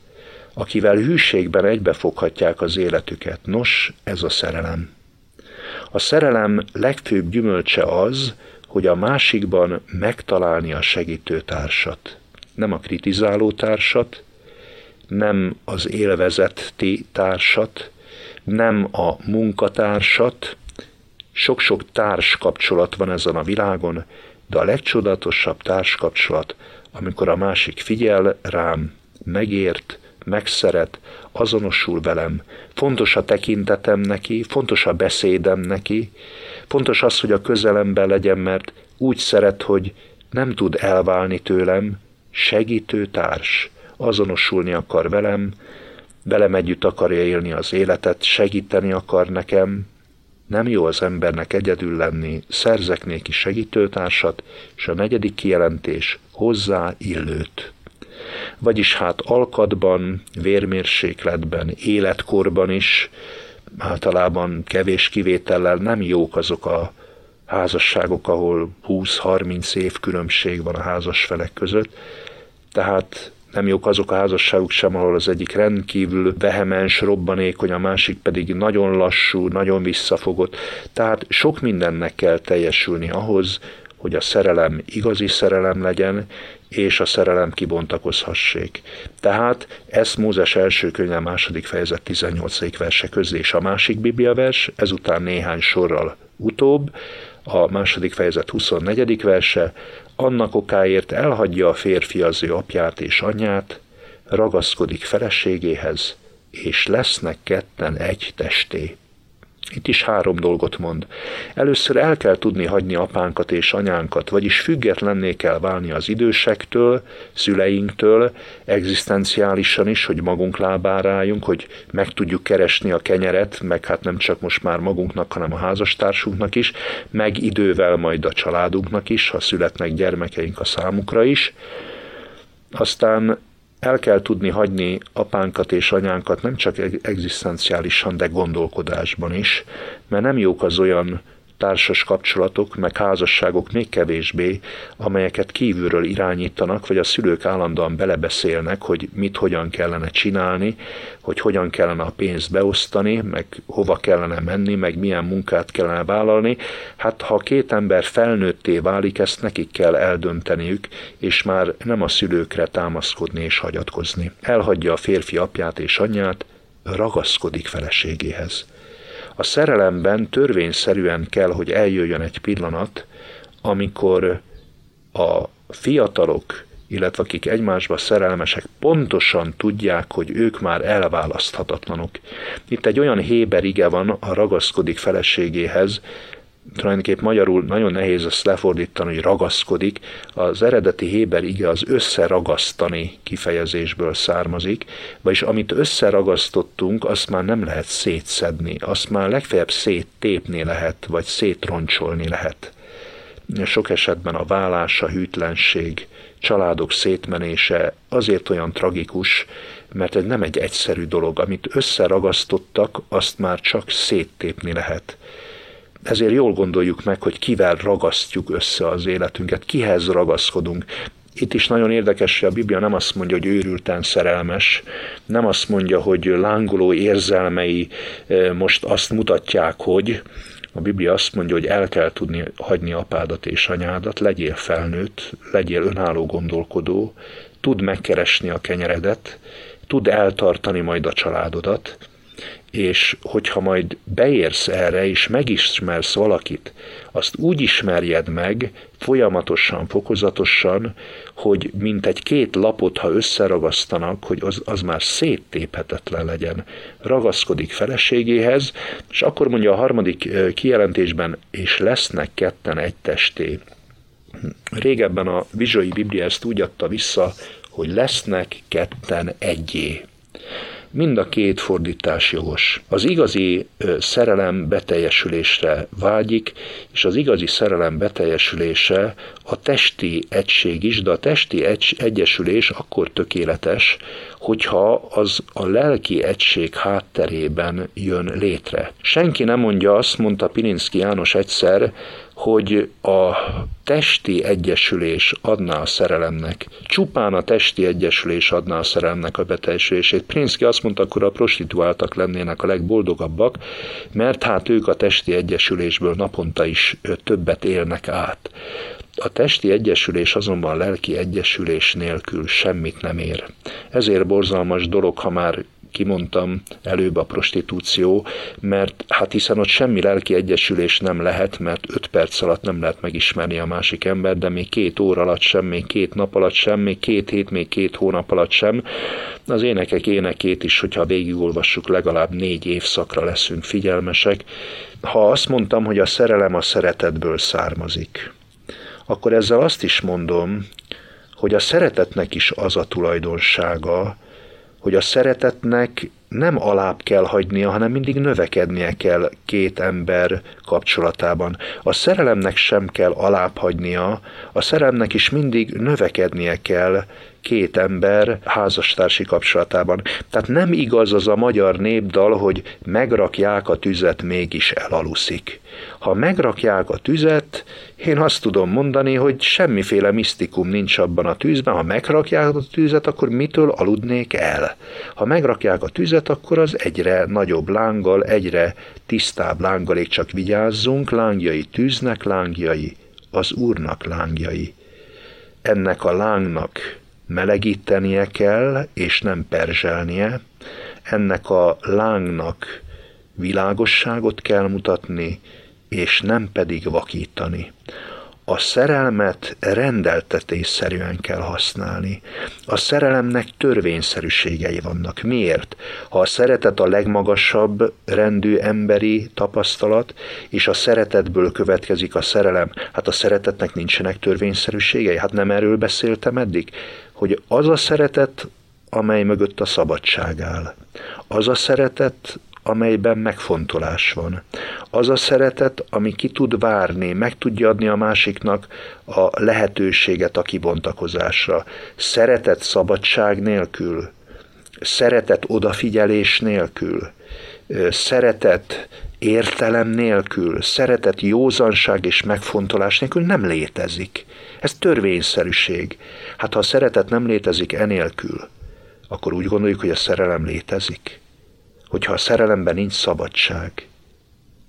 akivel hűségben egybefoghatják az életüket. Nos, ez a szerelem. A szerelem legfőbb gyümölcse az, hogy a másikban megtalálni a segítőtársat. Nem a kritizáló társat, nem az élvezeti társat, nem a munkatársat. Sok-sok társkapcsolat van ezen a világon, de a legcsodálatosabb társkapcsolat, amikor a másik figyel rám, megért, megszeret, azonosul velem. Fontos a tekintetem neki, fontos a beszédem neki, fontos az, hogy a közelemben legyen, mert úgy szeret, hogy nem tud elválni tőlem, segítő társ, azonosulni akar velem, velem együtt akarja élni az életet, segíteni akar nekem. Nem jó az embernek egyedül lenni, szerzek néki segítőtársat, és a negyedik kijelentés, hozzá illőt. Vagyis hát alkatban, vérmérsékletben, életkorban is, általában kevés kivétellel nem jók azok a házasságok, ahol 20-30 év különbség van a házasfelek között, tehát nem jók azok a házasságok sem, ahol az egyik rendkívül vehemens, robbanékony, a másik pedig nagyon lassú, nagyon visszafogott. Tehát sok mindennek kell teljesülni ahhoz, hogy a szerelem igazi szerelem legyen, és a szerelem kibontakozhassék. Tehát ezt Mózes első könyve, második fejezet 18. verse közé, és a másik bibliavers, ezután néhány sorral utóbb, a második fejezet 24. verse, annak okáért elhagyja a férfi az ő apját és anyját, ragaszkodik feleségéhez, és lesznek ketten egy testé. Itt is három dolgot mond. Először el kell tudni hagyni apánkat és anyánkat, vagyis függetlenné kell válni az idősektől, szüleinktől, egzisztenciálisan is, hogy magunk lábára álljunk, hogy meg tudjuk keresni a kenyeret, meg hát nem csak most már magunknak, hanem a házastársunknak is, meg idővel majd a családunknak is, ha születnek gyermekeink a számukra is. Aztán el kell tudni hagyni apánkat és anyánkat nem csak egzisztenciálisan, de gondolkodásban is, mert nem jók az olyan társas kapcsolatok, meg házasságok még kevésbé, amelyeket kívülről irányítanak, vagy a szülők állandóan belebeszélnek, hogy mit hogyan kellene csinálni, hogy hogyan kellene a pénzt beosztani, meg hova kellene menni, meg milyen munkát kellene vállalni. Hát ha két ember felnőtté válik, ezt nekik kell eldönteniük, és már nem a szülőkre támaszkodni és hagyatkozni. Elhagyja a férfi apját és anyját, ragaszkodik feleségéhez. A szerelemben törvényszerűen kell, hogy eljöjjön egy pillanat, amikor a fiatalok, illetve akik egymásba szerelmesek, pontosan tudják, hogy ők már elválaszthatatlanok. Itt egy olyan héber ige van, a ragaszkodik feleségéhez, tulajdonképp magyarul nagyon nehéz ezt lefordítani, hogy ragaszkodik. Az eredeti héber ige az összeragasztani kifejezésből származik, vagyis amit összeragasztottunk, azt már nem lehet szétszedni, azt már legfeljebb széttépni lehet, vagy szétroncsolni lehet. Sok esetben a válás, a hűtlenség, családok szétmenése azért olyan tragikus, mert ez nem egy egyszerű dolog. Amit összeragasztottak, azt már csak széttépni lehet. Ezért jól gondoljuk meg, hogy kivel ragasztjuk össze az életünket, kihez ragaszkodunk. Itt is nagyon érdekes, hogy a Biblia nem azt mondja, hogy őrülten szerelmes, nem azt mondja, hogy lángoló érzelmei most azt mutatják, hogy a Biblia azt mondja, hogy el kell tudni hagyni apádat és anyádat, legyél felnőtt, legyél önálló gondolkodó, tudd megkeresni a kenyeredet, tudd eltartani majd a családodat, És hogyha majd beérsz erre, és megismersz valakit, azt úgy ismerjed meg, folyamatosan, fokozatosan, hogy mint egy két lapot, ha összeragasztanak, hogy az már széttéphetetlen legyen. Ragaszkodik feleségéhez, és akkor mondja a harmadik kijelentésben, és lesznek ketten egy testé. Régebben a Vizsói Biblia ezt úgy adta vissza, hogy lesznek ketten egyé. Mind a két fordítás jogos. Az igazi szerelem beteljesülésre vágyik, és az igazi szerelem beteljesülése a testi egység is, de a testi egyesülés akkor tökéletes, hogyha az a lelki egység hátterében jön létre. Senki nem mondja, azt mondta Pirinszki János egyszer, hogy a testi egyesülés adná a szerelemnek. Csupán a testi egyesülés adná a szerelemnek a beteljesülését. Pirinszki azt mondta, akkor a prostituáltak lennének a legboldogabbak, mert hát ők a testi egyesülésből naponta is többet élnek át. A testi egyesülés azonban lelki egyesülés nélkül semmit nem ér. Ezért borzalmas dolog, ha már kimondtam előbb a prostitúció, mert hát hiszen ott semmi lelki egyesülés nem lehet, mert 5 perc alatt nem lehet megismerni a másik embert, de még 2 óra alatt sem, még 2 nap alatt sem, még 2 hét, még 2 hónap alatt sem. Az énekek énekét is, hogyha végigolvassuk, legalább 4 évszakra leszünk figyelmesek. Ha azt mondtam, hogy a szerelem a szeretetből származik, akkor ezzel azt is mondom, hogy a szeretetnek is az a tulajdonsága, hogy a szeretetnek nem alább kell hagynia, hanem mindig növekednie kell két ember kapcsolatában. A szerelemnek sem kell alább hagynia, a szerelemnek is mindig növekednie kell két ember házastársi kapcsolatában. Tehát nem igaz az a magyar népdal, hogy megrakják a tüzet, mégis elaluszik. Ha megrakják a tüzet, én azt tudom mondani, hogy semmiféle misztikum nincs abban a tűzben. Ha megrakják a tüzet, akkor mitől aludnék el? Ha megrakják a tüzet, akkor az egyre nagyobb lánggal, egyre tisztább lánggal, és csak vigyázzunk, lángjai tűznek lángjai, az Úrnak lángjai. Ennek a lángnak melegítenie kell, és nem perzselnie. Ennek a lángnak világosságot kell mutatni, és nem pedig vakítani. A szerelmet rendeltetésszerűen kell használni. A szerelemnek törvényszerűségei vannak. Miért? Ha a szeretet a legmagasabb rendű emberi tapasztalat, és a szeretetből következik a szerelem, hát a szeretetnek nincsenek törvényszerűségei? Hát nem erről beszéltem eddig? Hogy az a szeretet, amely mögött a szabadság áll. Az a szeretet, amelyben megfontolás van. Az a szeretet, ami ki tud várni, meg tudja adni a másiknak a lehetőséget a kibontakozásra. Szeretet szabadság nélkül, szeretet odafigyelés nélkül, szeretet értelem nélkül, szeretet józanság és megfontolás nélkül nem létezik. Ez törvényszerűség. Hát ha a szeretet nem létezik enélkül, akkor úgy gondoljuk, hogy a szerelem létezik. Hogyha a szerelemben nincs szabadság.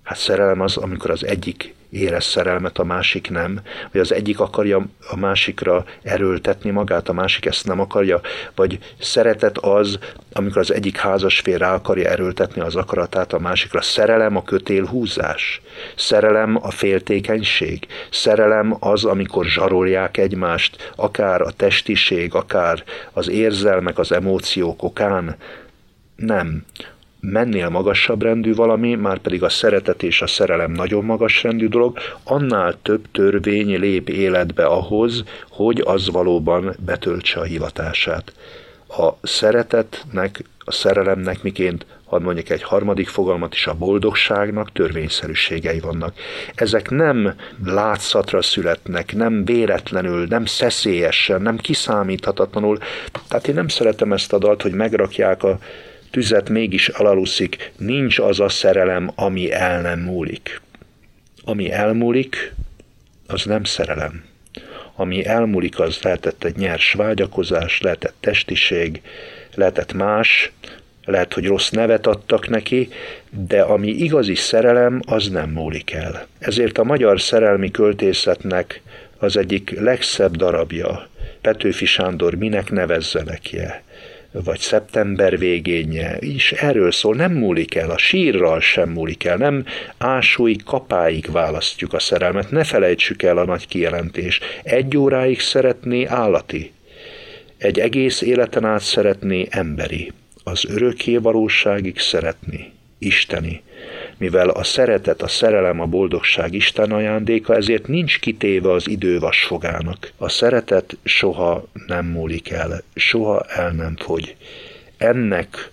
Hát szerelem az, amikor az egyik érez szerelmet, a másik nem, vagy az egyik akarja a másikra erőltetni magát, a másik ezt nem akarja, vagy szeretet az, amikor az egyik házasfél rá akarja erőltetni az akaratát a másikra. Szerelem a kötélhúzás, szerelem a féltékenység, szerelem az, amikor zsarolják egymást, akár a testiség, akár az érzelmek, az emóciók okán. Nem. Mennél magasabb rendű valami, már pedig a szeretet és a szerelem nagyon magas rendű dolog, annál több törvény lép életbe ahhoz, hogy az valóban betöltse a hivatását. A szeretetnek, a szerelemnek miként, hadd mondjuk egy harmadik fogalmat is, a boldogságnak törvényszerűségei vannak. Ezek nem látszatra születnek, nem véletlenül, nem szeszélyesen, nem kiszámíthatatlanul. Tehát én nem szeretem ezt a dalt, hogy megrakják a tüzet, mégis elaluszik, nincs az a szerelem, ami el nem múlik. Ami elmúlik, az nem szerelem. Ami elmúlik, az lehetett egy nyers vágyakozás, lehetett testiség, lehetett más, lehet, hogy rossz nevet adtak neki, de ami igazi szerelem, az nem múlik el. Ezért a magyar szerelmi költészetnek az egyik legszebb darabja, Petőfi Sándor Minek nevezzelek-je, vagy szeptember végén is erről szól, nem múlik el, a sírral sem múlik el, nem ásóig, kapáig választjuk a szerelmet, ne felejtsük el a nagy kijelentés. 1 óráig szeretné állati, 1 egész életen át szeretné emberi, az örökké valóságig szeretni, isteni. Mivel a szeretet, a szerelem, a boldogság Isten ajándéka, ezért nincs kitéve az idő vasfogának. A szeretet soha nem múlik el, soha el nem fogy. Ennek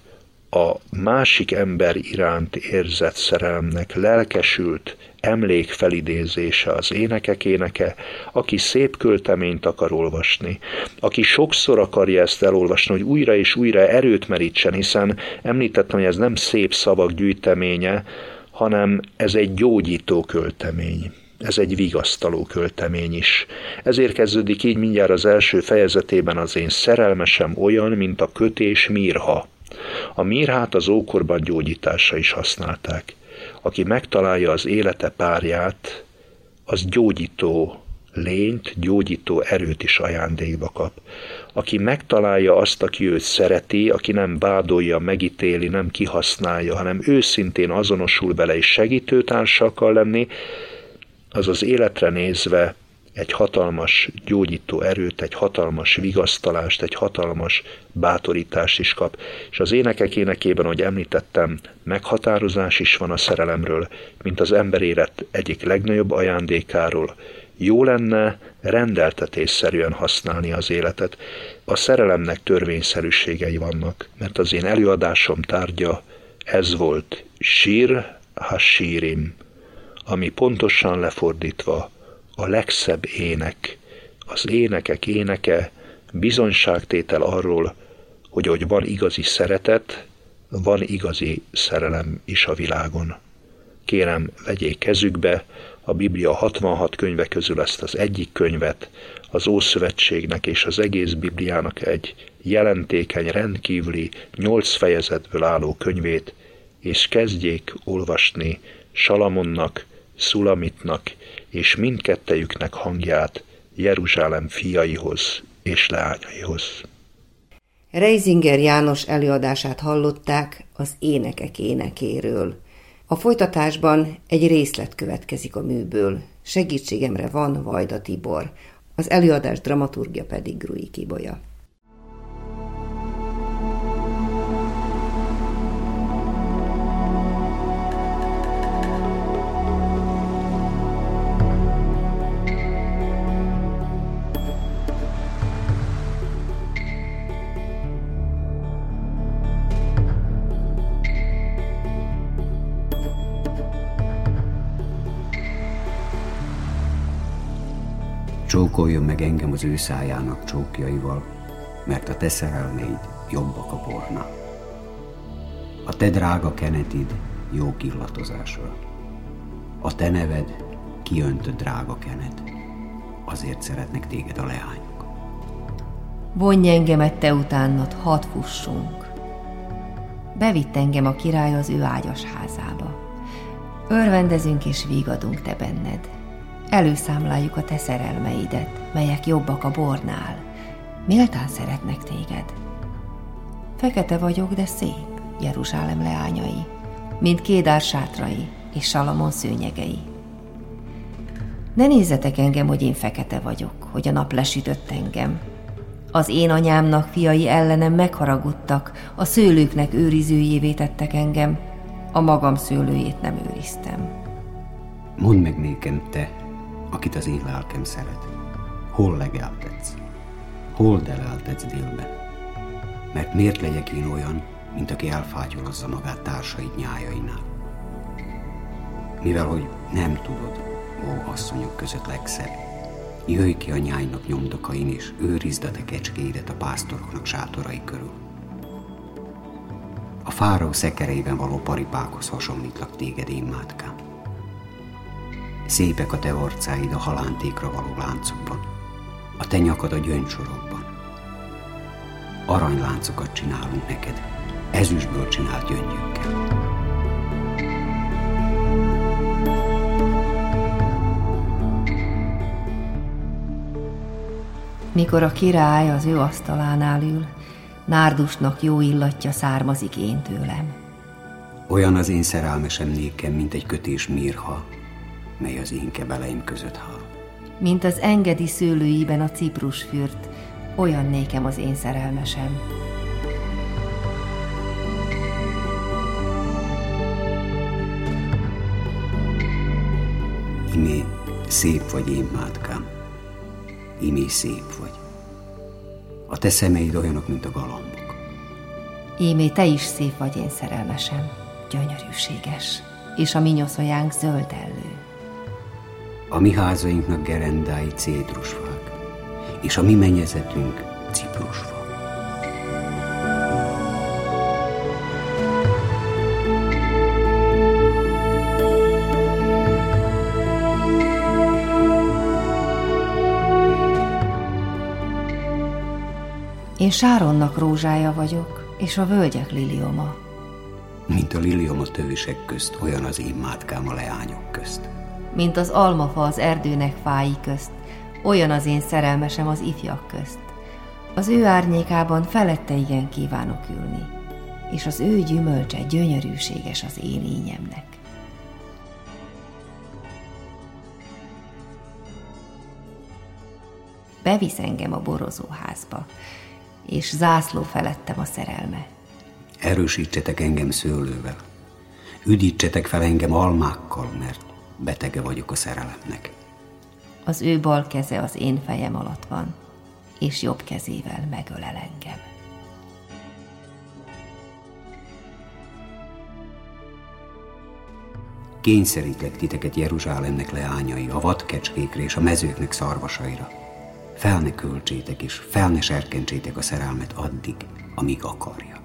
a másik ember iránt érzett szerelemnek lelkesült emlékfelidézése az énekek éneke, aki szép költeményt akar olvasni, aki sokszor akarja ezt elolvasni, hogy újra és újra erőt merítsen, hiszen említettem, hogy ez nem szép szavak gyűjteménye, hanem ez egy gyógyító költemény. Ez egy vigasztaló költemény is. Ezért kezdődik így mindjárt az első fejezetében: az én szerelmesem olyan, mint a kötés mirha. A mirhát az ókorban gyógyításra is használták. Aki megtalálja az élete párját, az gyógyító lényt, gyógyító erőt is ajándékba kap. Aki megtalálja azt, aki őt szereti, aki nem vádolja, megítéli, nem kihasználja, hanem őszintén azonosul vele és segítőtársa akar lenni, az az életre nézve egy hatalmas gyógyító erőt, egy hatalmas vigasztalást, egy hatalmas bátorítást is kap. És az énekek énekében, ahogy említettem, meghatározás is van a szerelemről, mint az ember élet egyik legnagyobb ajándékáról. Jó lenne rendeltetésszerűen használni az életet. A szerelemnek törvényszerűségei vannak, mert az én előadásom tárgya ez volt, Shir ha-Shirim, ami pontosan lefordítva a legszebb ének, az énekek éneke, bizonyságtétel arról, hogy ahogy van igazi szeretet, van igazi szerelem is a világon. Kérem, vegyék kezükbe a Biblia 66 könyve közül ezt az egyik könyvet, az Ószövetségnek és az egész Bibliának egy jelentékeny, rendkívüli, 8 fejezetből álló könyvét, és kezdjék olvasni Salamonnak, Szulamitnak és mindkettejüknek hangját Jeruzsálem fiaihoz és leányaihoz. Reisinger János előadását hallották az Énekek énekéről. A folytatásban egy részlet következik a műből. Segítségemre van Vajda Tibor, az előadás dramaturgia pedig Rui Kiboja. Csókoljon meg engem az ő szájának csókjaival, mert a te szerelméid jobbak a borna. A te drága kenetid jó illatozásra. A te neved kiöntött drága kenet, azért szeretnek téged a leányok. Vonj engemet te utánad, hadd fussunk. Bevitt engem a király az ő ágyas házába. Örvendezünk és vígadunk te benned. Előszámláljuk a te szerelmeidet, melyek jobbak a bornál. Méltán szeretnek téged. Fekete vagyok, de szép, Jeruzsálem leányai, mint Kédár sátrai és Salamon szőnyegei. Ne nézzetek engem, hogy én fekete vagyok, hogy a nap lesütött engem. Az én anyámnak fiai ellenem megharagudtak, a szőlőknek őrizőjévé tettek engem, a magam szőlőjét nem őriztem. Mondd meg nékem, te, akit az én lelkem szeret, hol legeltetsz, hol deleltetsz délben? Mert miért legyek én olyan, mint aki elfátyolozza magát társaid nyájainál? Mivel, hogy nem tudod, ó asszonyok között legszebb, jöjj ki a nyájnak nyomdokain, és őrizd a te kecskéidet a pásztoroknak sátorai körül. A fáraó szekereiben való paripákhoz hasonlítlak téged, én mátkám. Szépek a te arcáid a halántékra való láncokban, a te nyakad a gyöngysorokban. Aranyláncokat csinálunk neked, ezüstből csinált gyöngyökkel. Mikor a király az ő asztalánál ül, nárdusnak jó illatja származik én tőlem. Olyan az én szerelmesem nékem, mint egy kötés mirha, mely az én kebeleim között hal. Mint az engedi szőlőiben a ciprusfürt, olyan nékem az én szerelmesem. Imé, szép vagy én mátkám, imé szép vagy. A te szemeid olyanok, mint a galambok. Imé, te is szép vagy én szerelmesem, gyönyörűséges, és a mi nyoszajánk zöld ellő. A mi házainknak gerendái cédrusfák, és a mi mennyezetünk ciprusfa. Én Sáronnak rózsája vagyok, és a völgyek lilioma. Mint a lilioma tövisek közt, olyan az én mátkám a leányok közt. Mint az almafa az erdőnek fái közt, olyan az én szerelmesem az ifjak közt. Az ő árnyékában felette igen kívánok ülni, és az ő gyümölcse gyönyörűséges az én ínyemnek. Bevisz engem a borozóházba, és zászló felettem a szerelme. Erősítsetek engem szőlővel, üdítsetek fel engem almákkal, mert betege vagyok a szerelemnek. Az ő bal keze az én fejem alatt van, és jobb kezével megölel engem. Kényszerítlek titeket Jeruzsálemnek leányai, a vadkecskékre és a mezőknek szarvasaira. Fel ne költsétek és fel ne serkentsétek a szerelmet addig, amíg akarja.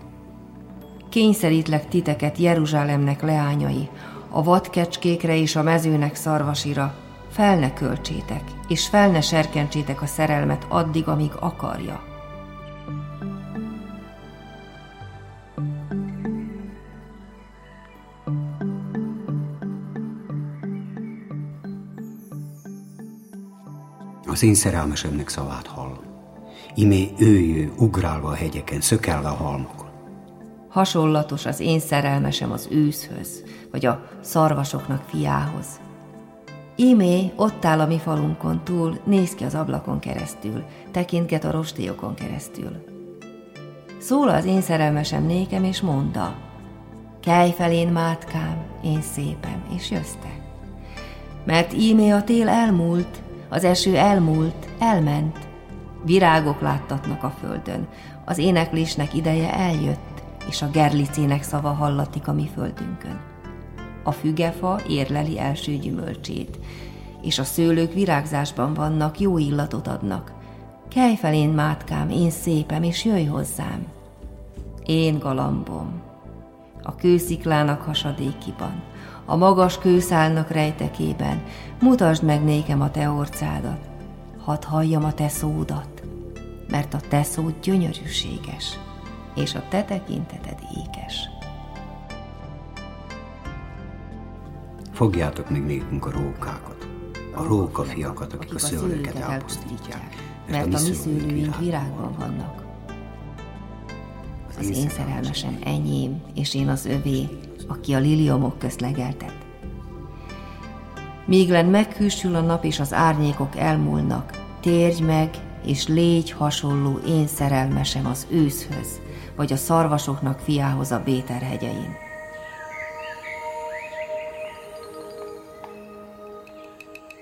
Kényszerítlek titeket Jeruzsálemnek leányai, a vadkecskékre és a mezőnek szarvasira, fel ne költsétek, és fel ne serkentsétek a szerelmet addig, amíg akarja. Az én szerelmesemnek szavát hallom. Imé ő jő, ugrálva a hegyeken, szökelve a halmokon. Hasonlatos az én szerelmesem az őszhöz, vagy a szarvasoknak fiához. Imé ott áll a mi falunkon túl, néz ki az ablakon keresztül, tekintget a rostélyokon keresztül. Szól az én szerelmesem nékem, és mondta: kelj fel én mátkám, én szépem, és jössz te. Mert ímé a tél elmúlt, az eső elmúlt, elment. Virágok láttatnak a földön, az éneklésnek ideje eljött, és a gerlicének szava hallatik a mi földünkön. A fügefa érleli első gyümölcsét, és a szőlők virágzásban vannak, jó illatot adnak. Kelj fel én mátkám, én szépem, és jöjj hozzám. Én galambom, a kősziklának hasadékiban, a magas kőszálnak rejtekében, mutasd meg nékem a te orcádat, hadd halljam a te szódat, mert a te szód gyönyörűséges, és a te tekinteted ékes. Fogjátok meg nékünk a rókákat, a rókafiakat, akik a szőlőket elpusztítják, mert a mi szőlőink virágban vannak. Az én szerelmesem enyém, és én az övé, aki a liliomok közt legeltet. Míglen meghűsül a nap, és az árnyékok elmúlnak, térj meg, és légy hasonló én szerelmesem az őszhöz, vagy a szarvasoknak fiához a Béter hegyein.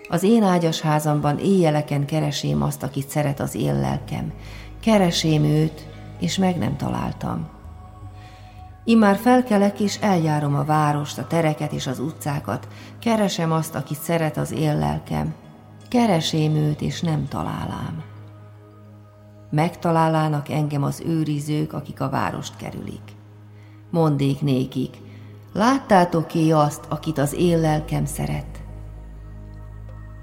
Az én ágyas házamban éjjeleken keresém azt, akit szeret az én lelkem. Keresém őt, és meg nem találtam. Immár felkelek, és eljárom a várost, a tereket és az utcákat. Keresem azt, akit szeret az én lelkem. Keresém őt, és nem találám. Megtalálának engem az őrizők, akik a várost kerülik. Mondék nékik: láttátok-é azt, akit az én lelkem szeret?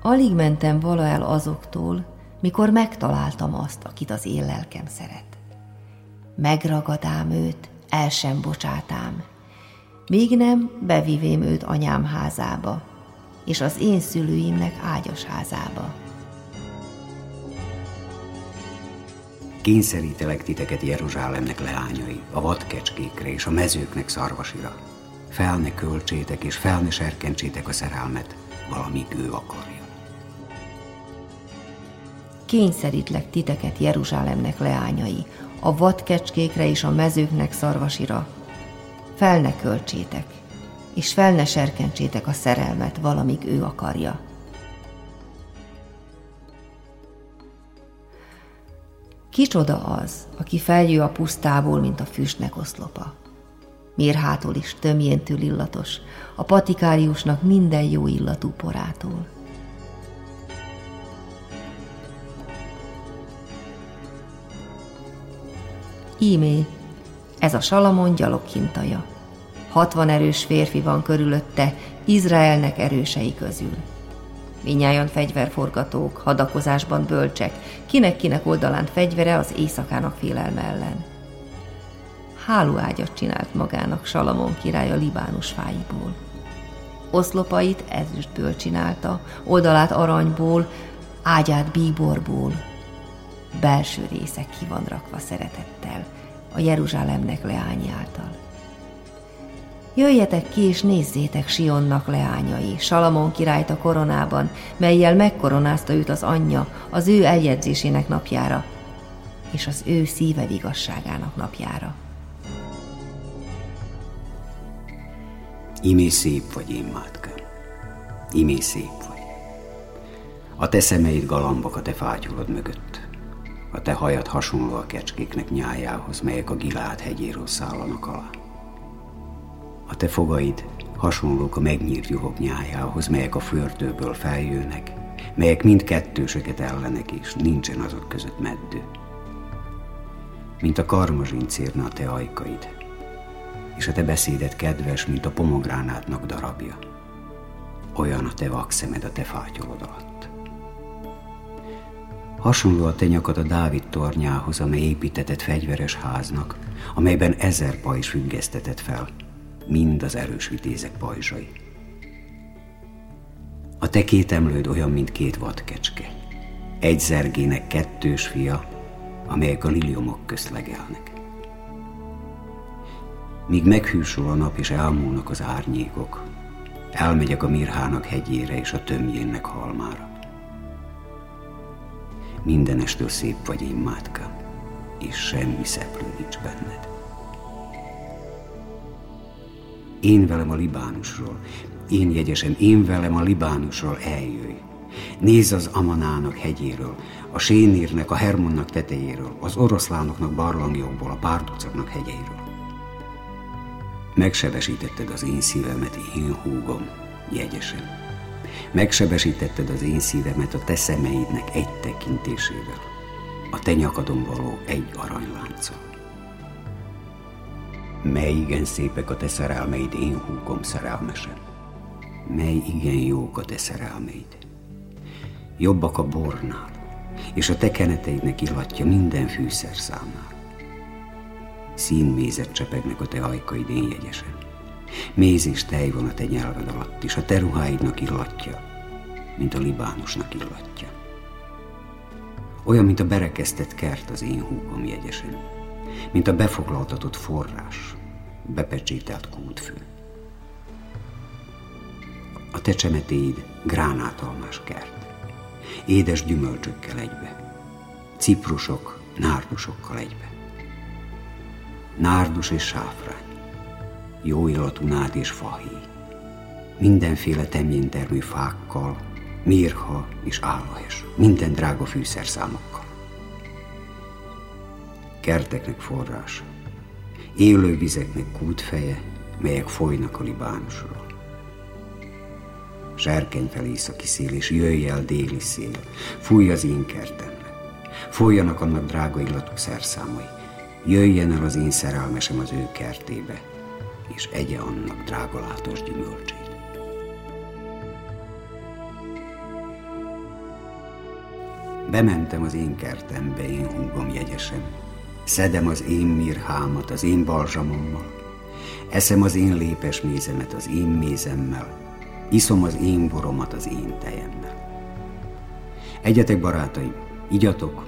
Alig mentem vala el azoktól, mikor megtaláltam azt, akit az én lelkem szeret. Megragadám őt, el sem bocsátám, míg nem bevivém őt anyám házába, és az én szülőimnek ágyas házába. Kényszerítelek titeket Jeruzsálemnek leányai, a vadkecskékre és a mezőknek szarvasira. Fel ne költsétek és fel ne serkentsétek a szerelmet, valamíg ő akarja. Kényszerítlek titeket Jeruzsálemnek leányai, a vadkecskékre és a mezőknek szarvasira. Fel ne költsétek, és fel ne serkentsétek a szerelmet, valamíg ő akarja. Kicsoda az, aki feljő a pusztából, mint a füstnek oszlopa. Mérhától is tömjéntől illatos, a patikáriusnak minden jó illatú porától. Ímé, ez a Salamon gyaloghintaja. 60 erős férfi van körülötte, Izraelnek erősei közül. Mindnyájan fegyverforgatók, hadakozásban bölcsek, kinek-kinek oldalán fegyvere az éjszakának félelme ellen. Hálóágyat csinált magának Salamon király a Libánus fáiból. Oszlopait ezüstből csinálta, oldalát aranyból, ágyát bíborból. Belső része ki van rakva szeretettel, a Jeruzsálemnek leányi által. Jöjjetek ki és nézzétek Sionnak leányai, Salamon királyt a koronában, mellyel megkoronázta őt az anyja az ő eljegyzésének napjára, és az ő szíved igazságának napjára. Imé szép vagy én, mátkám, imé szép vagy. A te szemeid galambok a te fátyolod mögött, a te hajad hasonló a kecskéknek nyájához, melyek a Gilád hegyéről szállanak alá. A te fogaid hasonlók a megnyírt juhok nyájához, melyek a fürdőből feljönnek, melyek mind kettősöket ellenek, és nincsen azok között meddő. Mint a karmazsincérna a te ajkaid, és a te beszédet kedves, mint a pomogránátnak darabja. Olyan a te vakszemed a te fátyolod alatt. Hasonló a te nyakad a Dávid tornyához, amely építetett fegyveres háznak, amelyben 1000 pajzs függesztetett fel, mind az erős vitézek pajzsai. A te két emlőd olyan, mint két vadkecske, egy zergének kettős fia, amelyek a liliomok közt legelnek. Míg meghűsül a nap és elmúlnak az árnyékok, elmegyek a mirhának hegyére és a tömjénnek halmára. Mindenestől szép vagy én, mátkám, és semmi szeplő nincs benned. Én velem a Libánusról, én jegyesem, én velem a Libánusról eljöjj. Nézz az Amanának hegyéről, a Sénírnek, a Hermonnak tetejéről, az oroszlánoknak barlangjokból, a párducoknak hegyeiről. Megsebesítetted az én szívemet, én húgom, jegyesem. Megsebesítetted az én szívemet a te szemeidnek egy tekintésével, a te nyakadon való egy aranylánccal. Mely igen szépek a te szerelmeid, én húgom, szerelmesen. Mely igen jók a te szerelmeid. Jobbak a bornál, és a te keneteidnek illatja minden fűszerszámnál. Színmézet csepegnek a te ajkaid, én jegyesen. Méz és tej van a te nyelved alatt, és a te ruháidnak illatja, mint a Libánusnak illatja. Olyan, mint a berekesztett kert az én húgom, jegyesen. Mint a befoglaltatott forrás, bepecsételt kútfő. A te csemetéid gránátalmás kert, édes gyümölcsökkel egybe, ciprusok, nárdusokkal egybe. Nárdus és sáfrány, jó illatú nád és fahéj, mindenféle temjéntermű fákkal, mirha és állahes, minden drága fűszerszámokkal. Kerteknek forrás, élő vizeknek kútfeje, melyek folynak a Libánusról. Zserkeny fel északi szél, és jöjj el déli szél, fúj az én kertemre, folyjanak annak drága illatú szerszámai, jöjjen el az én szerelmesem az ő kertébe, és egye annak drágalátos gyümölcsét. Bementem az én kertembe, én húgom, jegyesem, szedem az én mirhámat az én balzsamommal, eszem az én lépes mézemet az én mézemmel, iszom az én boromat az én tejemmel. Egyetek, barátaim, igyatok,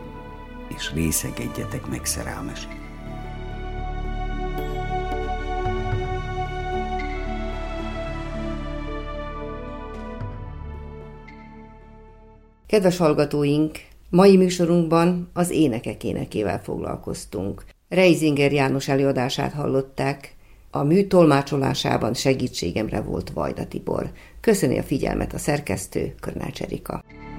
és részegedjetek meg szerelmesek. Kedves hallgatóink, mai műsorunkban az énekek énekével foglalkoztunk. Reisinger János előadását hallották, a mű tolmácsolásában segítségemre volt Vajda Tibor. Köszöni a figyelmet a szerkesztő, Krnács Erika.